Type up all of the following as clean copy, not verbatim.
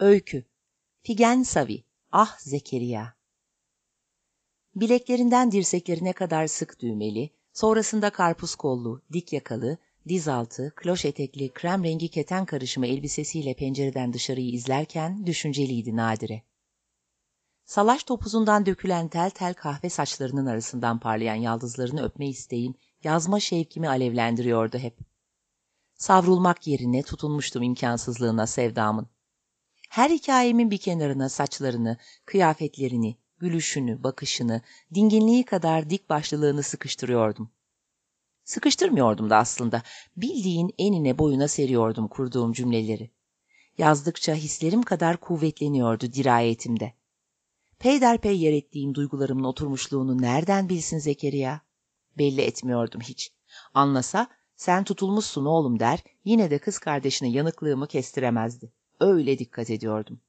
Öykü Figen Savi, ah Zekeriya. Bileklerinden dirseklerine kadar sık düğmeli, sonrasında karpuz kollu, dik yakalı, diz altı, kloş etekli, krem rengi keten karışımı elbisesiyle pencereden dışarıyı izlerken düşünceliydi Nadire. Salaş topuzundan dökülen tel tel kahve saçlarının arasından parlayan yaldızlarını öpme isteğim, yazma şevkimi alevlendiriyordu hep. Savrulmak yerine tutunmuştum imkansızlığına sevdamın. Her hikayemin bir kenarına saçlarını, kıyafetlerini, gülüşünü, bakışını, dinginliği kadar dik başlılığını sıkıştırıyordum. Sıkıştırmıyordum da aslında, bildiğin enine boyuna seriyordum kurduğum cümleleri. Yazdıkça hislerim kadar kuvvetleniyordu dirayetimde. Peyderpey yer ettiğim duygularımın oturmuşluğunu nereden bilsin Zekeriya? Belli etmiyordum hiç. Anlasa, sen tutulmuşsun oğlum der, yine de kız kardeşine yanıklığımı kestiremezdi. Öyle dikkat ediyordum.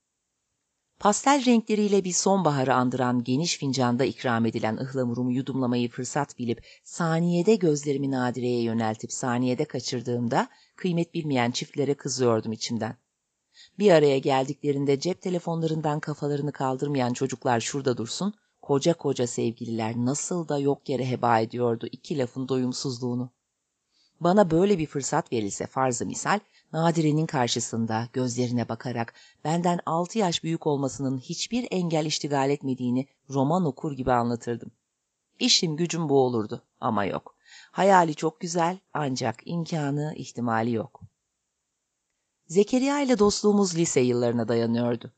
Pastel renkleriyle bir sonbaharı andıran geniş fincanda ikram edilen ıhlamurumu yudumlamayı fırsat bilip, saniyede gözlerimi Nadire'ye yöneltip saniyede kaçırdığımda kıymet bilmeyen çiftlere kızıyordum içimden. Bir araya geldiklerinde cep telefonlarından kafalarını kaldırmayan çocuklar şurada dursun, koca koca sevgililer nasıl da yok yere heba ediyordu iki lafın doyumsuzluğunu. Bana böyle bir fırsat verilse farzı misal, Nadire'nin karşısında gözlerine bakarak benden 6 yaş büyük olmasının hiçbir engel iştigal etmediğini roman okur gibi anlatırdım. İşim gücüm bu olurdu ama yok. Hayali çok güzel ancak imkanı ihtimali yok. Zekeriya ile dostluğumuz lise yıllarına dayanıyordu.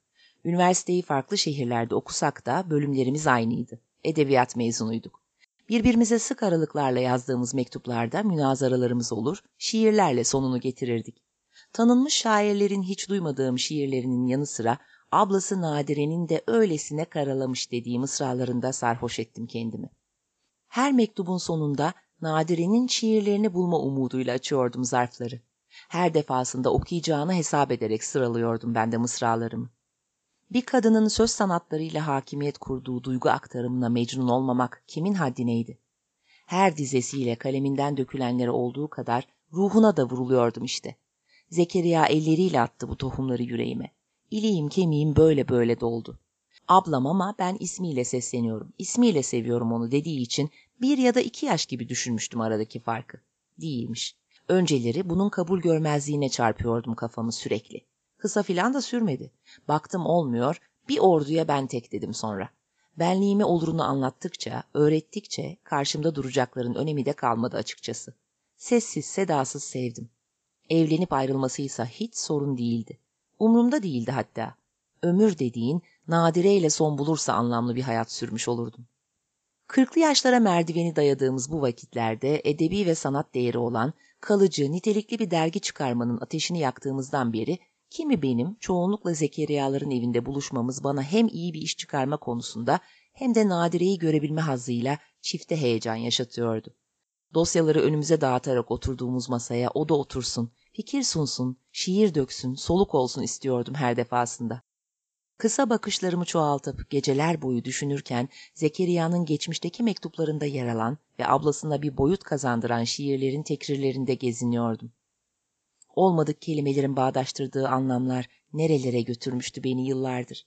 Üniversiteyi farklı şehirlerde okusak da bölümlerimiz aynıydı. Edebiyat mezunuyduk. Birbirimize sık aralıklarla yazdığımız mektuplarda münazaralarımız olur, şiirlerle sonunu getirirdik. Tanınmış şairlerin hiç duymadığım şiirlerinin yanı sıra ablası Nadire'nin de öylesine karalamış dediğim ısrarlarında sarhoş ettim kendimi. Her mektubun sonunda Nadire'nin şiirlerini bulma umuduyla açıyordum zarfları. Her defasında okuyacağını hesap ederek sıralıyordum ben de mısralarımı. Bir kadının söz sanatlarıyla hakimiyet kurduğu duygu aktarımına mecnun olmamak kimin haddineydi? Her dizesiyle kaleminden dökülenlere olduğu kadar ruhuna da vuruluyordum işte. Zekeriya elleriyle attı bu tohumları yüreğime. İliğim kemiğim böyle böyle doldu. Ablam ama ben ismiyle sesleniyorum, ismiyle seviyorum onu dediği için 1 ya da 2 yaş gibi düşünmüştüm aradaki farkı. Değilmiş. Önceleri bunun kabul görmezliğine çarpıyordum kafamı sürekli. Kısa filan da sürmedi. Baktım olmuyor, bir orduya ben tek dedim sonra. Benliğime olurunu anlattıkça, öğrettikçe karşımda duracakların önemi de kalmadı açıkçası. Sessiz, sedasız sevdim. Evlenip ayrılmasıysa hiç sorun değildi. Umrumda değildi hatta. Ömür dediğin Nadire ile son bulursa anlamlı bir hayat sürmüş olurdum. 40'lı yaşlara merdiveni dayadığımız bu vakitlerde edebi ve sanat değeri olan kalıcı, nitelikli bir dergi çıkarmanın ateşini yaktığımızdan beri kimi benim, çoğunlukla Zekeriyaların evinde buluşmamız bana hem iyi bir iş çıkarma konusunda hem de Nadire'yi görebilme hazzıyla çifte heyecan yaşatıyordu. Dosyaları önümüze dağıtarak oturduğumuz masaya o da otursun, fikir sunsun, şiir döksün, soluk olsun istiyordum her defasında. Kısa bakışlarımı çoğaltıp geceler boyu düşünürken Zekeriya'nın geçmişteki mektuplarında yer alan ve ablasına bir boyut kazandıran şiirlerin tekrirlerinde geziniyordum. Olmadık kelimelerin bağdaştırdığı anlamlar nerelere götürmüştü beni yıllardır.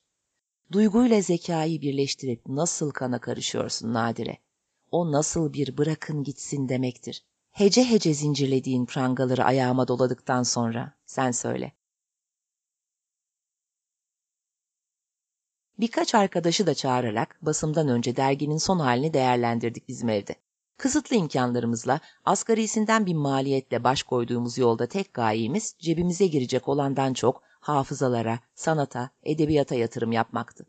Duyguyla zekayı birleştirip nasıl kana karışıyorsun Nadire? O nasıl bir bırakın gitsin demektir. Hece hece zincirlediğin prangaları ayağıma doladıktan sonra sen söyle. Birkaç arkadaşı da çağırarak basımdan önce derginin son halini değerlendirdik bizim evde. Kısıtlı imkanlarımızla, asgarisinden bir maliyetle baş koyduğumuz yolda tek gayemiz cebimize girecek olandan çok hafızalara, sanata, edebiyata yatırım yapmaktı.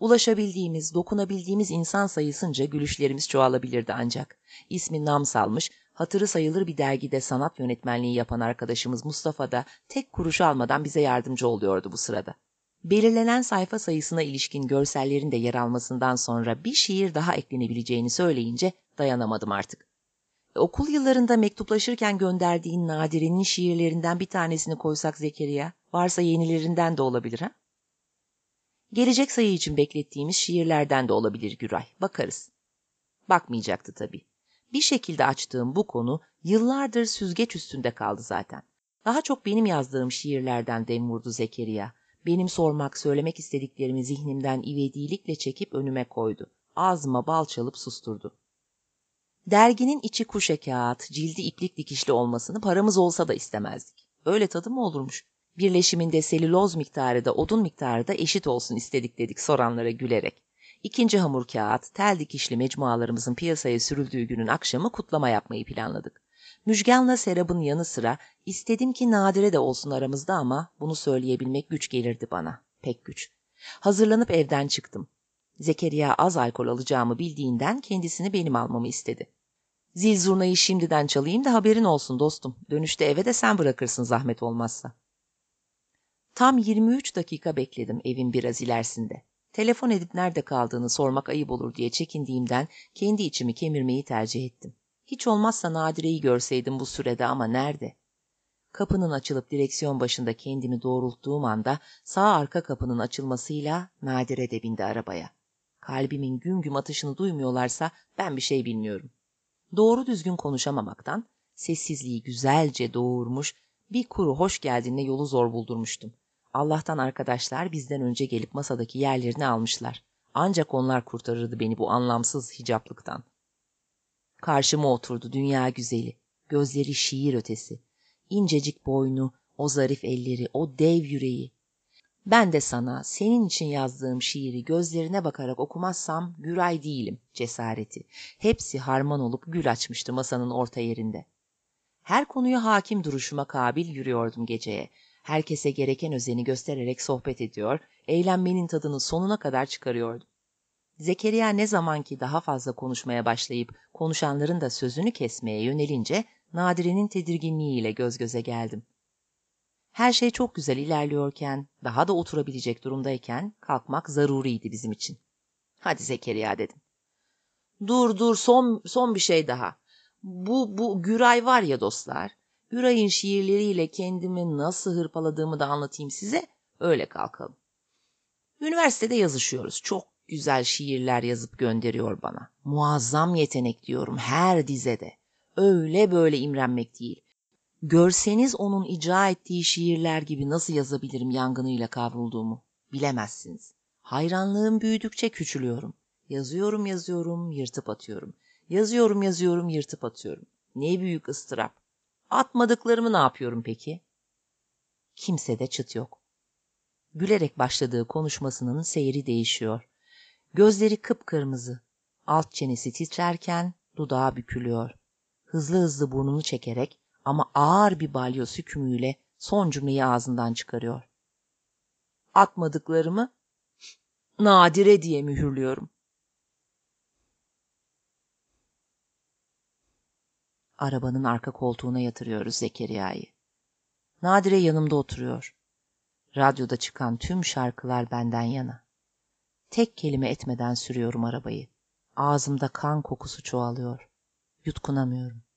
Ulaşabildiğimiz, dokunabildiğimiz insan sayısınca gülüşlerimiz çoğalabilirdi ancak. İsmi nam salmış, hatırı sayılır bir dergide sanat yönetmenliği yapan arkadaşımız Mustafa da tek kuruşu almadan bize yardımcı oluyordu bu sırada. Belirlenen sayfa sayısına ilişkin görsellerin de yer almasından sonra bir şiir daha eklenebileceğini söyleyince dayanamadım artık. Okul yıllarında mektuplaşırken gönderdiğin Nadire'nin şiirlerinden bir tanesini koysak Zekeriya, varsa yenilerinden de olabilir ha? Gelecek sayı için beklettiğimiz şiirlerden de olabilir Güray, bakarız. Bakmayacaktı tabii. Bir şekilde açtığım bu konu yıllardır süzgeç üstünde kaldı zaten. Daha çok benim yazdığım şiirlerden dem vurdu Zekeriya. Benim sormak, söylemek istediklerimi zihnimden ivedilikle çekip önüme koydu. Ağzıma bal çalıp susturdu. Derginin içi kuşe kağıt, cildi iplik dikişli olmasını paramız olsa da istemezdik. Öyle tadı mı olurmuş? Birleşiminde selüloz miktarı da odun miktarı da eşit olsun istedik dedik soranlara gülerek. İkinci hamur kağıt, tel dikişli mecmualarımızın piyasaya sürüldüğü günün akşamı kutlama yapmayı planladık. Müjgan'la Serap'ın yanı sıra istedim ki Nadire de olsun aramızda ama bunu söyleyebilmek güç gelirdi bana. Pek güç. Hazırlanıp evden çıktım. Zekeriya az alkol alacağımı bildiğinden kendisini benim almamı istedi. Zil zurnayı şimdiden çalayım da haberin olsun dostum. Dönüşte eve de sen bırakırsın zahmet olmazsa. Tam 23 dakika bekledim evin biraz ilerisinde. Telefon edip nerede kaldığını sormak ayıp olur diye çekindiğimden kendi içimi kemirmeyi tercih ettim. Hiç olmazsa Nadire'yi görseydim bu sürede ama nerede? Kapının açılıp direksiyon başında kendimi doğrulttuğum anda sağ arka kapının açılmasıyla Nadire de bindi arabaya. Kalbimin güm güm atışını duymuyorlarsa ben bir şey bilmiyorum. Doğru düzgün konuşamamaktan sessizliği güzelce doğurmuş, bir kuru hoş geldinle yolu zor buldurmuştum. Allah'tan arkadaşlar bizden önce gelip masadaki yerlerini almışlar. Ancak onlar kurtarırdı beni bu anlamsız hicaplıktan. Karşıma oturdu dünya güzeli, gözleri şiir ötesi, incecik boynu, o zarif elleri, o dev yüreği. Ben de sana senin için yazdığım şiiri gözlerine bakarak okumazsam Güray değilim cesareti. Hepsi harman olup gül açmıştı masanın orta yerinde. Her konuya hakim duruşuma kabil yürüyordum geceye. Herkese gereken özeni göstererek sohbet ediyor, eğlenmenin tadını sonuna kadar çıkarıyordum. Zekeriya ne zamanki daha fazla konuşmaya başlayıp konuşanların da sözünü kesmeye yönelince Nadire'nin tedirginliğiyle göz göze geldim. Her şey çok güzel ilerliyorken, daha da oturabilecek durumdayken kalkmak zaruriydi bizim için. Hadi Zekeriya dedim. Dur son bir şey daha. Bu Güray var ya dostlar. Güray'ın şiirleriyle kendimi nasıl hırpaladığımı da anlatayım size. Öyle kalkalım. Üniversitede yazışıyoruz. Çok güzel şiirler yazıp gönderiyor bana. Muazzam yetenek diyorum her dizede. Öyle böyle imrenmek değil. Görseniz onun icra ettiği şiirler gibi nasıl yazabilirim yangınıyla kavrulduğumu bilemezsiniz. Hayranlığım büyüdükçe küçülüyorum. Yazıyorum, yırtıp atıyorum. Yazıyorum, yırtıp atıyorum. Ne büyük ıstırap. Atmadıklarımı ne yapıyorum peki? Kimsede çıt yok. Gülerek başladığı konuşmasının seyri değişiyor. Gözleri kıpkırmızı, alt çenesi titrerken dudağı bükülüyor. Hızlı burnunu çekerek ama ağır bir balyoz hükmüyle son cümleyi ağzından çıkarıyor. Atmadıklarımı Nadire diye mühürlüyorum. Arabanın arka koltuğuna yatırıyoruz Zekeriya'yı. Nadire yanımda oturuyor. Radyoda çıkan tüm şarkılar benden yana. Tek kelime etmeden sürüyorum arabayı. Ağzımda kan kokusu çoğalıyor. Yutkunamıyorum.